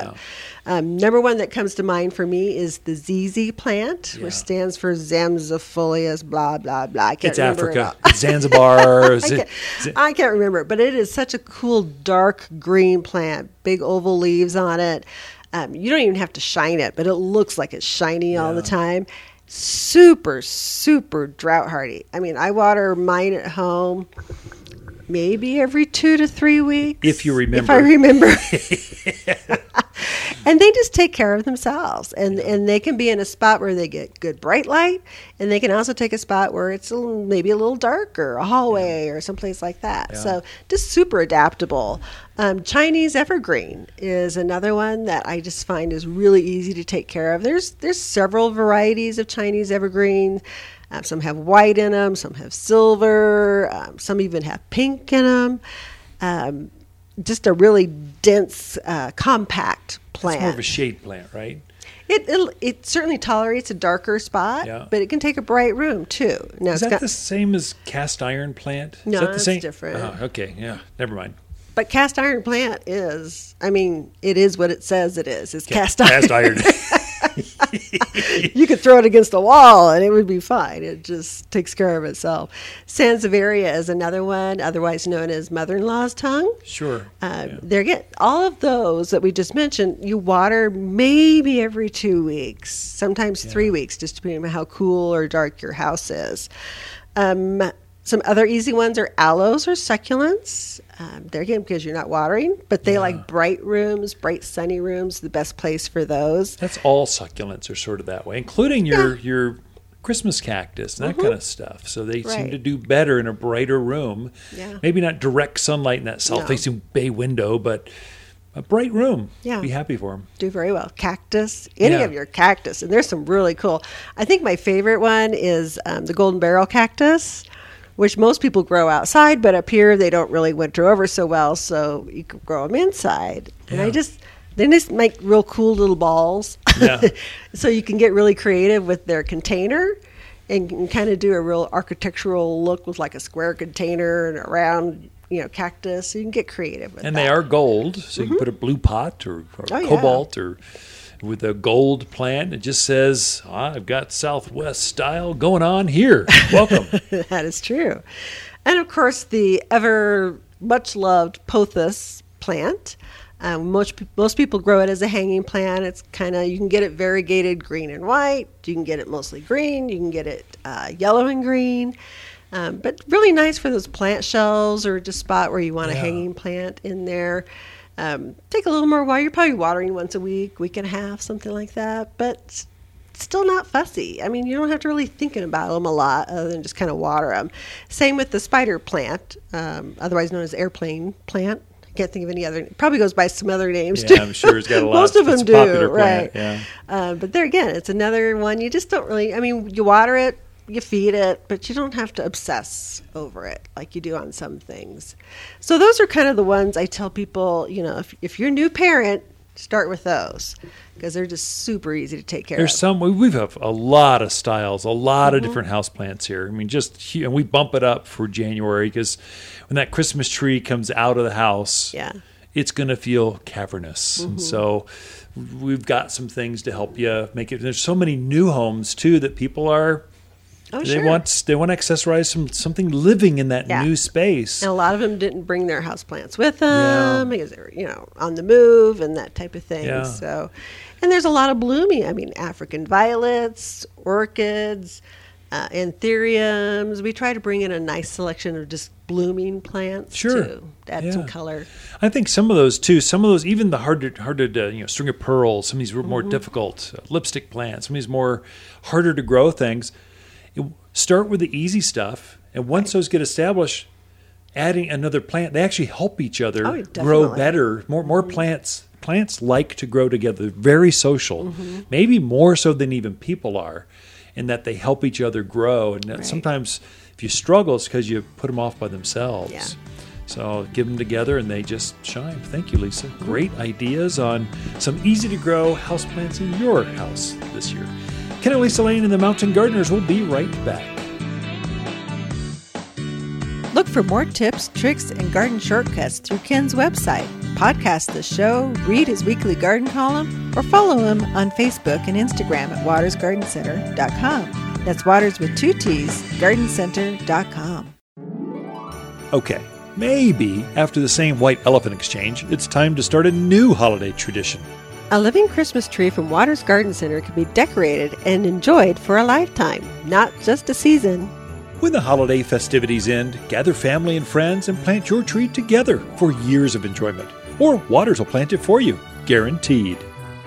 of. Number one that comes to mind for me is the ZZ plant, which stands for Zamioculcas blah, blah, blah. I can't remember. It's Africa. It's Zanzibar. I can't remember, but it is such a cool dark green plant, big oval leaves on it. You don't even have to shine it, but it looks like it's shiny all the time. Super, super drought hardy. I mean, I water mine at home maybe every 2 to 3 weeks. If you remember. If I remember. And they just take care of themselves. And they can be in a spot where they get good bright light. And they can also take a spot where it's maybe a little darker, a hallway or someplace like that. Yeah. So just super adaptable. Chinese evergreen is another one that I just find is really easy to take care of. There's several varieties of Chinese evergreen. Some have white in them, some have silver, some even have pink in them. Just a really dense, compact plant. It's more of a shade plant, right? It certainly tolerates a darker spot, yeah, but it can take a bright room, too. Now, is that the same as cast iron plant? No, it's different. Oh, okay, yeah, never mind. But cast iron plant is, I mean, it is what it says it is. It's cast iron. You could throw it against the wall and it would be fine. It just takes care of itself. Sansevieria is another one, otherwise known as mother-in-law's tongue. Sure. Yeah. All of those that we just mentioned, you water maybe every 2 weeks, sometimes 3 weeks, just depending on how cool or dark your house is. Some other easy ones are aloes or succulents. They're again because you're not watering, but they like bright rooms, bright sunny rooms, the best place for those. That's all succulents are sort of that way, including your Christmas cactus and that kind of stuff. So they seem to do better in a brighter room. Yeah. Maybe not direct sunlight in that south-facing bay window, but a bright room. Yeah. Be happy for them. Do very well. Cactus, any of your cactus. And there's some really cool. I think my favorite one is the golden barrel cactus, which most people grow outside, but up here they don't really winter over so well, so you can grow them inside. Yeah. And they just make real cool little balls. Yeah. So you can get really creative with their container and kind of do a real architectural look with like a square container and a round, cactus. So you can get creative with that. And they are gold, so you can put a blue pot or cobalt or with a gold plant. It just says, I've got Southwest style going on here. Welcome. That is true. And, of course, the ever much-loved pothos plant. Most people grow it as a hanging plant. It's you can get it variegated green and white. You can get it mostly green. You can get it yellow and green. But really nice for those plant shelves or just spot where you want a hanging plant in there. Take a little more while you're probably watering once a week, week and a half, something like that, but still not fussy. I mean, you don't have to really thinking about them a lot other than just kind of water them. Same with the spider plant, otherwise known as airplane plant. I can't think of any other. It probably goes by some other names too. Yeah, I'm sure it's got a lot. Most of them do, popular plant, right? Yeah. But there again, it's another one you just don't really, I mean, you water it, you feed it, but you don't have to obsess over it like you do on some things. So those are kind of the ones I tell people, if you're a new parent, start with those because they're just super easy to take care of. We have a lot of styles, a lot of different houseplants here. I mean, and we bump it up for January because when that Christmas tree comes out of the house, it's going to feel cavernous. And so we've got some things to help you make it. There's so many new homes too that people are... Oh, they want to accessorize something living in that new space. And a lot of them didn't bring their houseplants with them because they were, on the move and that type of thing. Yeah. So, and there's a lot of blooming. I mean, African violets, orchids, anthuriums. We try to bring in a nice selection of just blooming plants too, to add some color. I think some of those too. Some of those, even the harder to string of pearls. Some of these were more difficult lipstick plants. Some of these more harder to grow things. Start with the easy stuff, and once those get established, adding another plant, they actually help each other grow better. More plants. Plants like to grow together, very social, maybe more so than even people are, in that they help each other grow. And sometimes if you struggle, it's because you put them off by themselves. Yeah. So give them together, and they just shine. Thank you, Lisa. Great ideas on some easy-to-grow houseplants in your house this year. Ken and Lisa Lane and the Mountain Gardeners will be right back. Look for more tips, tricks, and garden shortcuts through Ken's website. Podcast the show, read his weekly garden column, or follow him on Facebook and Instagram at wattersgardencenter.com. That's Watters with 2 T's, gardencenter.com. Okay, maybe after the same white elephant exchange, it's time to start a new holiday tradition. A living Christmas tree from Watters Garden Center can be decorated and enjoyed for a lifetime, not just a season. When the holiday festivities end, gather family and friends and plant your tree together for years of enjoyment. Or Watters will plant it for you, guaranteed.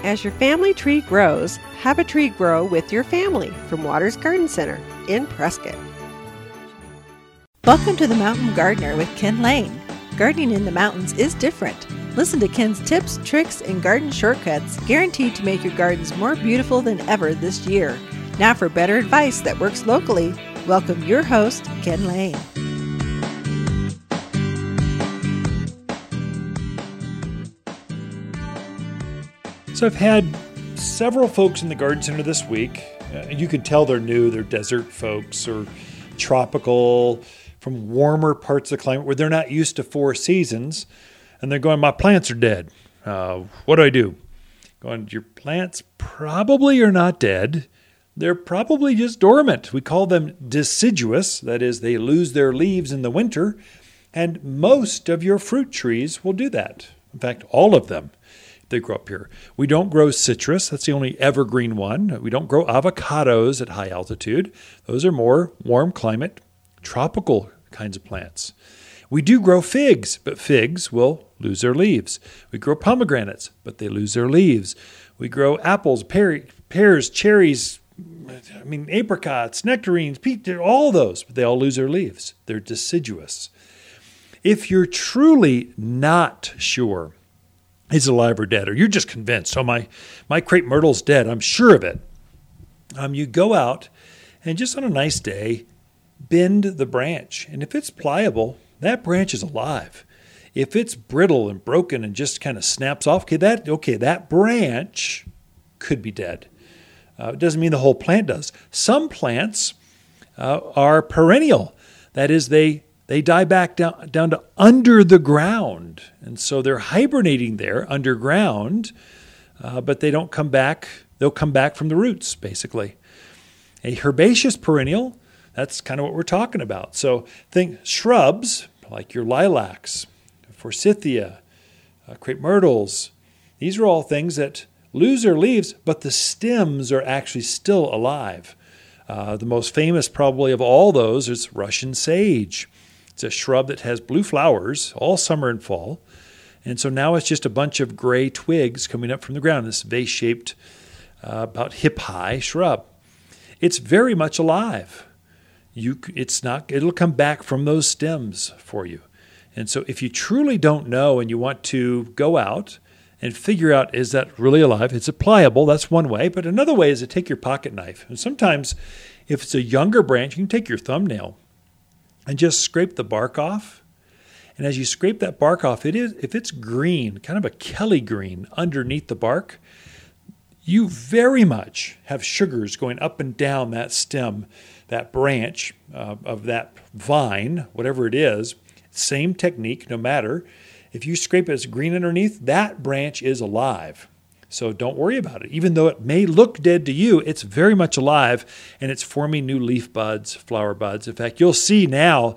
As your family tree grows, have a tree grow with your family from Watters Garden Center in Prescott. Welcome to The Mountain Gardener with Ken Lane. Gardening in the mountains is different. Listen to Ken's tips, tricks, and garden shortcuts guaranteed to make your gardens more beautiful than ever this year. Now for better advice that works locally, welcome your host, Ken Lane. So I've had several folks in the garden center this week. You can tell they're new, they're desert folks or tropical, from warmer parts of the climate where they're not used to four seasons. And they're going, my plants are dead. What do I do? Going, your plants probably are not dead. They're probably just dormant. We call them deciduous. That is, they lose their leaves in the winter. And most of your fruit trees will do that. In fact, all of them. They grow up here. We don't grow citrus. That's the only evergreen one. We don't grow avocados at high altitude. Those are more warm climate, tropical kinds of plants. We do grow figs, but figs will lose their leaves. We grow pomegranates, but they lose their leaves. We grow apples, pears, cherries, apricots, nectarines, all those, but they all lose their leaves. They're deciduous. If you're truly not sure is alive or dead, or you're just convinced, oh, my crepe myrtle's dead, I'm sure of it. You go out and just on a nice day, bend the branch. And if it's pliable, that branch is alive. If it's brittle and broken and just kind of snaps off, that branch could be dead. It doesn't mean the whole plant does. Some plants are perennial. That is, they die back down to under the ground. And so they're hibernating there underground, but they don't come back. They'll come back from the roots, basically. A herbaceous perennial, that's kind of what we're talking about. So think shrubs like your lilacs, forsythia, crepe myrtles. These are all things that lose their leaves, but the stems are actually still alive. The most famous probably of all those is Russian sage. It's a shrub that has blue flowers all summer and fall. And so now it's just a bunch of gray twigs coming up from the ground, this vase-shaped, about hip-high shrub. It's very much alive. It'll come back from those stems for you. And so if you truly don't know and you want to go out and figure out, is that really alive? It's pliable. That's one way. But another way is to take your pocket knife. And sometimes if it's a younger branch, you can take your thumbnail and just scrape the bark off. And as you scrape that bark off, if it's green, kind of a Kelly green underneath the bark, you very much have sugars going up and down that stem, that branch of that vine, whatever it is. Same technique, no matter. If you scrape it as green underneath, that branch is alive. So don't worry about it. Even though it may look dead to you, it's very much alive, and it's forming new leaf buds, flower buds. In fact, you'll see now,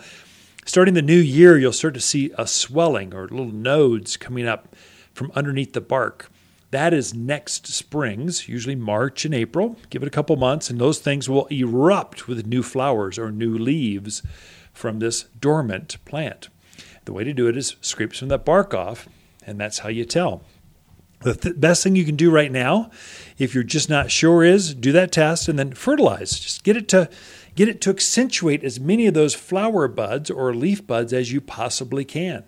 starting the new year, you'll start to see a swelling or little nodes coming up from underneath the bark. That is next spring's, usually March and April. Give it a couple months, and those things will erupt with new flowers or new leaves from this dormant plant. The way to do it is scrape some of that bark off, and that's how you tell. The best thing you can do right now, if you're just not sure, is do that test and then fertilize. Just get it to accentuate as many of those flower buds or leaf buds as you possibly can.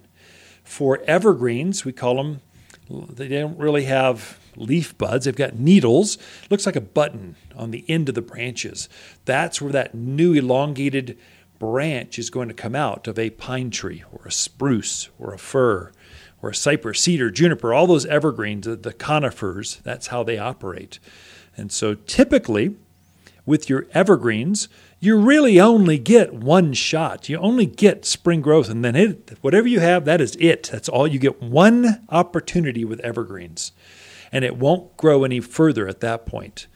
For evergreens, we call them, they don't really have leaf buds. They've got needles. Looks like a button on the end of the branches. That's where that new elongated branch is going to come out of a pine tree or a spruce or a fir or a cypress, cedar, juniper, all those evergreens, the conifers, that's how they operate. And so typically with your evergreens, you really only get one shot. You only get spring growth, and then whatever you have, that is it. That's all. You get one opportunity with evergreens, and it won't grow any further at that point.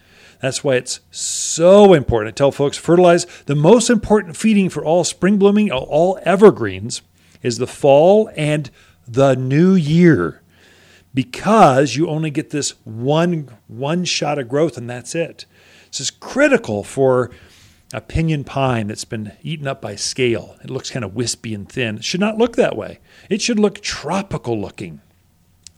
That's why it's so important. I tell folks, fertilize. The most important feeding for all spring blooming, all evergreens, is the fall and the new year, because you only get this one shot of growth, and that's it. This is critical for a pinyon pine that's been eaten up by scale. It looks kind of wispy and thin. It should not look that way. It should look tropical looking.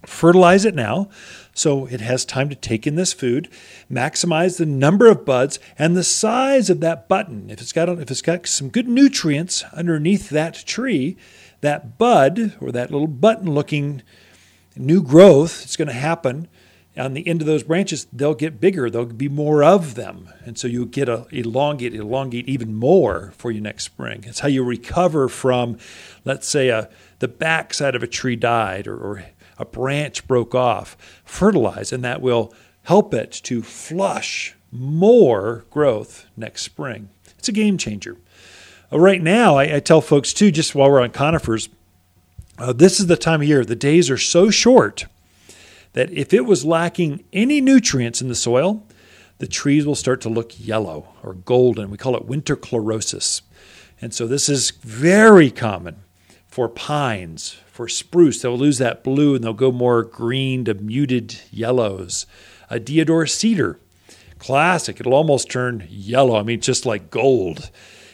Fertilize it now so it has time to take in this food. Maximize the number of buds and the size of that button. If it's got some good nutrients underneath that tree, that bud or that little button-looking new growth that's going to happen on the end of those branches, they'll get bigger. There'll be more of them. And so you'll get a elongate even more for you next spring. It's how you recover from, let's say, the backside of a tree died or a branch broke off. Fertilize, and that will help it to flush more growth next spring. It's a game changer. Right now, I tell folks, too, just while we're on conifers, this is the time of year. The days are so short that if it was lacking any nutrients in the soil, the trees will start to look yellow or golden. We call it winter chlorosis. And so this is very common for pines, for spruce. They'll lose that blue and they'll go more green to muted yellows. A deodar cedar, classic. It'll almost turn yellow. I mean, just like gold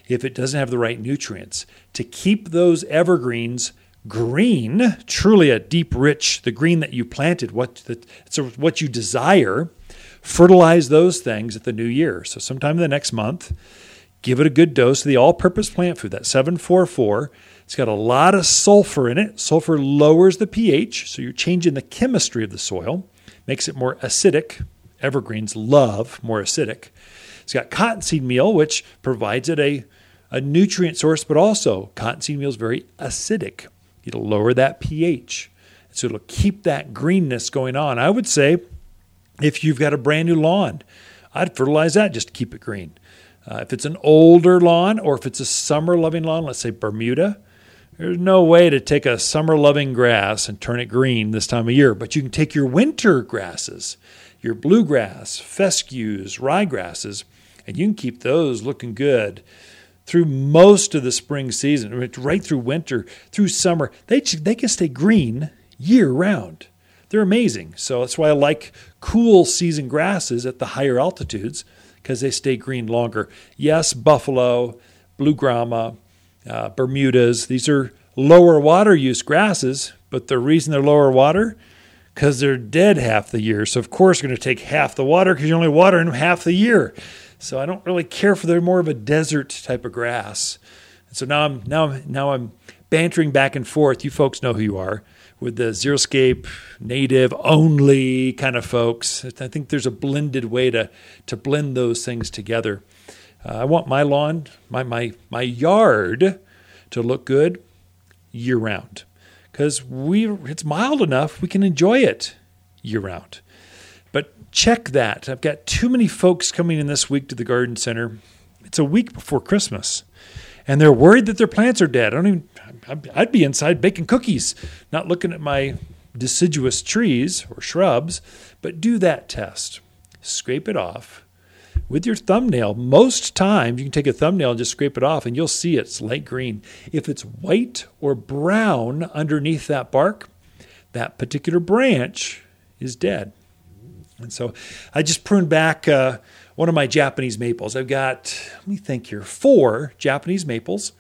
if it doesn't have the right nutrients. To keep those evergreens green, truly a deep, rich, the green that you planted, what you desire, fertilize those things at the new year. So sometime in the next month, give it a good dose of the all-purpose plant food, that 744. It's got a lot of sulfur in it. Sulfur lowers the pH, so you're changing the chemistry of the soil, makes it more acidic. Evergreens love more acidic. It's got cottonseed meal, which provides it a nutrient source, but also cottonseed meal is very acidic. It'll lower that pH. So it'll keep that greenness going on. I would say if you've got a brand new lawn, I'd fertilize that just to keep it green. If it's an older lawn or if it's a summer-loving lawn, let's say Bermuda, there's no way to take a summer-loving grass and turn it green this time of year. But you can take your winter grasses, your bluegrass, fescues, ryegrasses, and you can keep those looking good through most of the spring season, right through winter, through summer. They can stay green year-round. They're amazing. So that's why I like cool season grasses at the higher altitudes, because they stay green longer. Yes, buffalo, blue grama, Bermudas, these are lower water use grasses, but the reason they're lower water, because they're dead half the year. So, of course, you're going to take half the water because you're only watering half the year. So I don't really care for they're more of a desert type of grass. And so now I'm bantering back and forth. You folks know who you are with the xeriscape native only kind of folks. I think there's a blended way to blend those things together. I want my lawn, my yard to look good year round because it's mild enough we can enjoy it year round. Check that. I've got too many folks coming in this week to the garden center. It's a week before Christmas, and they're worried that their plants are dead. I'd be inside baking cookies, not looking at my deciduous trees or shrubs, but do that test. Scrape it off with your thumbnail. Most times you can take a thumbnail and just scrape it off, and you'll see it's light green. If it's white or brown underneath that bark, that particular branch is dead. And so I just pruned back one of my Japanese maples. I've got, let me think here, 4 Japanese maples.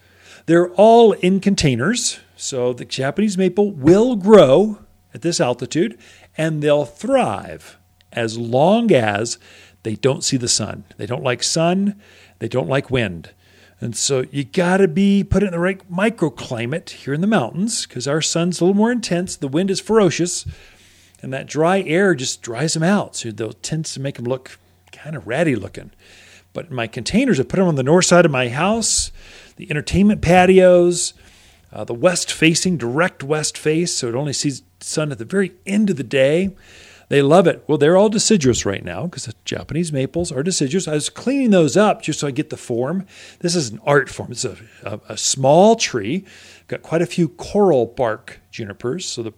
They're all in containers. So the Japanese maple will grow at this altitude, and they'll thrive as long as they don't see the sun. They don't like sun. They don't like wind. And so you got to put it in the right microclimate here in the mountains because our sun's a little more intense. The wind is ferocious. And that dry air just dries them out. So they'll tend to make them look kind of ratty looking. But my containers, I put them on the north side of my house, the entertainment patios, the west-facing, direct west face, so it only sees sun at the very end of the day. They love it. Well, they're all deciduous right now because the Japanese maples are deciduous. I was cleaning those up just so I get the form. This is an art form. It's a small tree. Got quite a few coral bark junipers, so the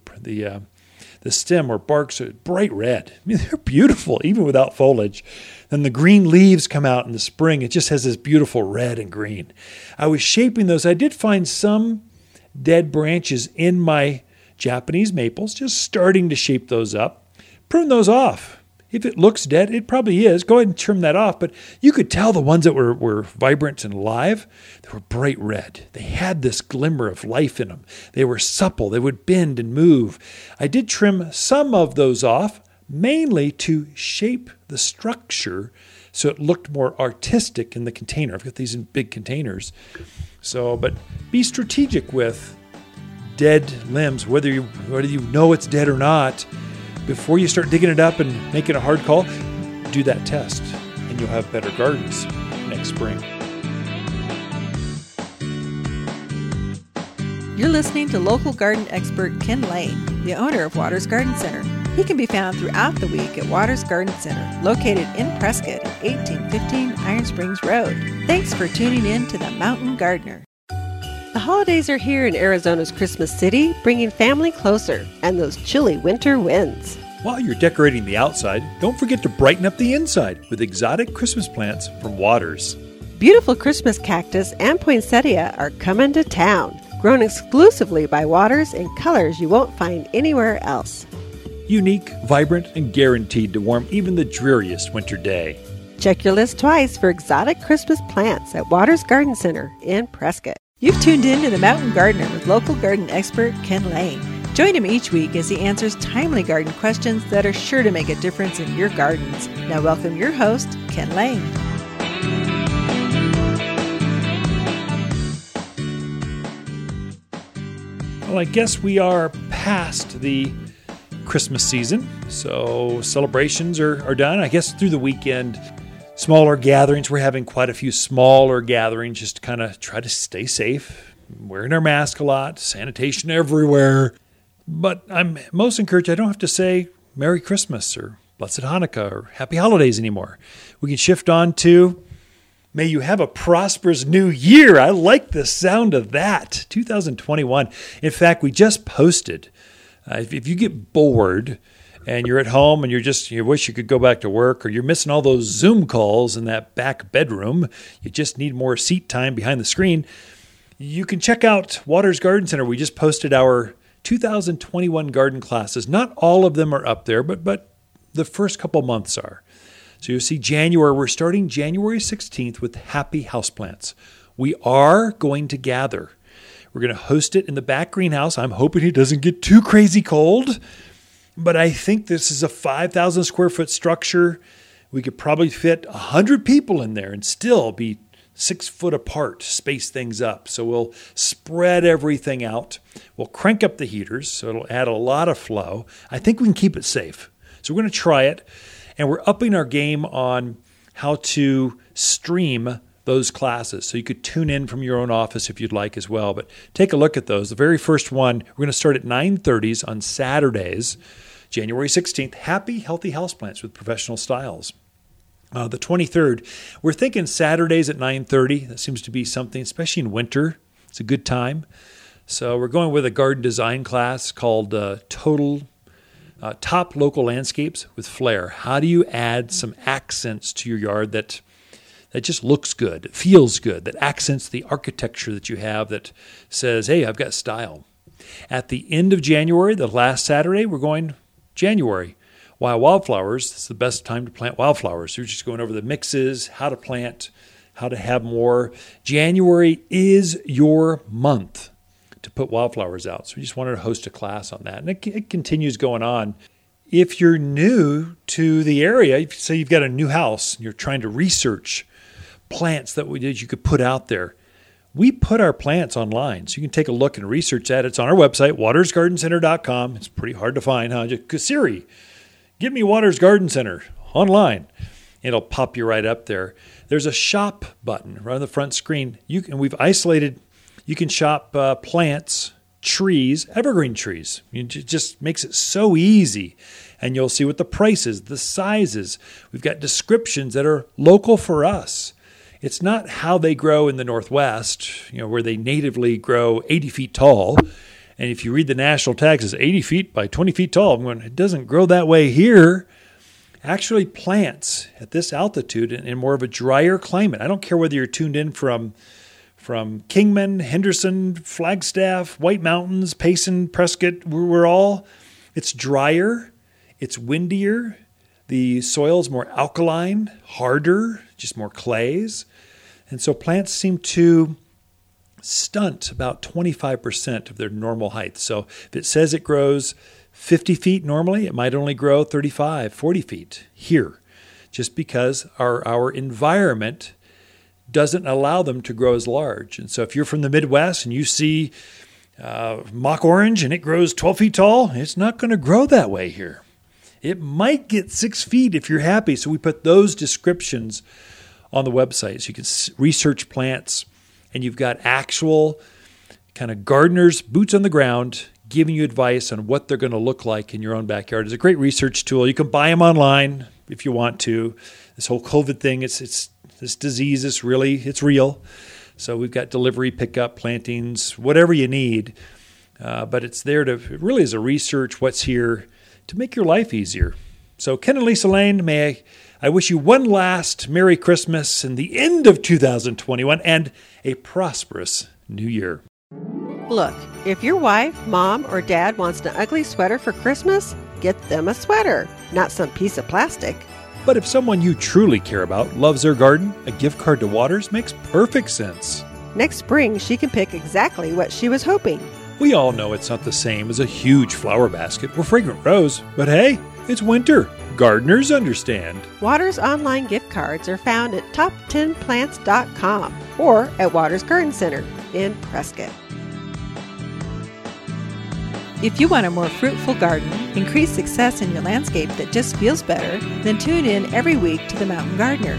stem or barks are bright red. I mean, they're beautiful, even without foliage. Then the green leaves come out in the spring. It just has this beautiful red and green. I was shaping those. I did find some dead branches in my Japanese maples, just starting to shape those up. Prune those off. If it looks dead, it probably is. Go ahead and trim that off. But you could tell the ones that were vibrant and alive, they were bright red. They had this glimmer of life in them. They were supple. They would bend and move. I did trim some of those off, mainly to shape the structure so it looked more artistic in the container. I've got these in big containers. But be strategic with dead limbs, whether you know it's dead or not. before you start digging it up and making a hard call, do that test and you'll have better gardens next spring. You're listening to local garden expert Ken Lane, the owner of Watters Garden Center. He can be found throughout the week at Watters Garden Center, located in Prescott at 1815 Iron Springs Road. Thanks for tuning in to The Mountain Gardener. The holidays are here in Arizona's Christmas City, bringing family closer and those chilly winter winds. While you're decorating the outside, don't forget to brighten up the inside with exotic Christmas plants from Watters. Beautiful Christmas cactus and poinsettia are coming to town, grown exclusively by Watters in colors you won't find anywhere else. Unique, vibrant, and guaranteed to warm even the dreariest winter day. Check your list twice for exotic Christmas plants at Watters Garden Center in Prescott. You've tuned in to The Mountain Gardener with local garden expert Ken Lane. Join him each week as he answers timely garden questions that are sure to make a difference in your gardens. Now welcome your host, Ken Lane. Well, I guess we are past the Christmas season, so celebrations are done. I guess through the weekend, smaller gatherings. We're having quite a few smaller gatherings just to kind of try to stay safe, wearing our mask a lot, sanitation everywhere. But I'm most encouraged I don't have to say Merry Christmas or Blessed Hanukkah or Happy Holidays anymore. We can shift on to May You Have a Prosperous New Year. I like the sound of that. 2021. In fact, we just posted. If you get bored and you're at home and you wish you could go back to work, or you're missing all those Zoom calls in that back bedroom, you just need more seat time behind the screen, you can check out Watters Garden Center. We just posted our 2021 garden classes. Not all of them are up there, but the first couple months are. So you'll see January. We're starting January 16th with Happy Houseplants. We are going to gather. We're going to host it in the back greenhouse. I'm hoping it doesn't get too crazy cold, but I think this is a 5,000 square foot structure. We could probably fit 100 people in there and still be 6 foot apart, space things up. So we'll spread everything out. We'll crank up the heaters, so it'll add a lot of flow. I think we can keep it safe. So we're going to try it, and we're upping our game on how to stream those classes. So you could tune in from your own office if you'd like as well, but take a look at those. The very first one, we're going to start at 9:30 on Saturdays, January 16th, Happy Healthy Houseplants with Professional Styles. The 23rd, we're thinking Saturdays at 9:30. That seems to be something, especially in winter. It's a good time. So we're going with a garden design class called Top Local Landscapes with Flair. How do you add some accents to your yard that just looks good, feels good, that accents the architecture that you have, that says, hey, I've got style. At the end of January, the last Saturday, we're going January. Why wildflowers? It's the best time to plant wildflowers. We're just going over the mixes, how to plant, how to have more. January is your month to put wildflowers out. So we just wanted to host a class on that. And it continues going on. If you're new to the area, say you've got a new house and you're trying to research plants that you could put out there. We put our plants online, so you can take a look and research that. It's on our website, watersgardencenter.com. It's pretty hard to find, huh? Just Siri, give me Watters Garden Center online. It'll pop you right up there. There's a shop button right on the front screen. We've isolated. You can shop plants, trees, evergreen trees. It just makes it so easy. And you'll see what the prices, the sizes. We've got descriptions that are local for us. It's not how they grow in the Northwest, where they natively grow 80 feet tall. And if you read the national tags, it's 80 feet by 20 feet tall. I'm going, it doesn't grow that way here. Actually, plants at this altitude in more of a drier climate. I don't care whether you're tuned in from Kingman, Henderson, Flagstaff, White Mountains, Payson, Prescott. It's drier, it's windier. The soil's more alkaline, harder, just more clays. And so plants seem to stunt about 25% of their normal height. So if it says it grows 50 feet normally, it might only grow 35, 40 feet here, just because our environment doesn't allow them to grow as large. And so if you're from the Midwest and you see mock orange and it grows 12 feet tall, it's not going to grow that way here. It might get 6 feet if you're happy. So we put those descriptions on the website. So you can research plants, and you've got actual kind of gardeners, boots on the ground, giving you advice on what they're going to look like in your own backyard. It's a great research tool. You can buy them online if you want to. This whole COVID thing, it's this disease is really, it's real. So we've got delivery, pickup, plantings, whatever you need. But it's there to, it really is a research what's here to make your life easier. So Ken and Lisa Lane, may I wish you one last Merry Christmas and the end of 2021 and a prosperous new year. Look, if your wife, mom, or dad wants an ugly sweater for Christmas, get them a sweater, not some piece of plastic. But if someone you truly care about loves their garden, a gift card to Watters makes perfect sense. Next spring, she can pick exactly what she was hoping. We all know it's not the same as a huge flower basket or fragrant rose, but hey, it's winter. Gardeners understand. Watters online gift cards are found at top10plants.com or at Watters Garden Center in Prescott. If you want a more fruitful garden, increase success in your landscape that just feels better, then tune in every week to The Mountain Gardener.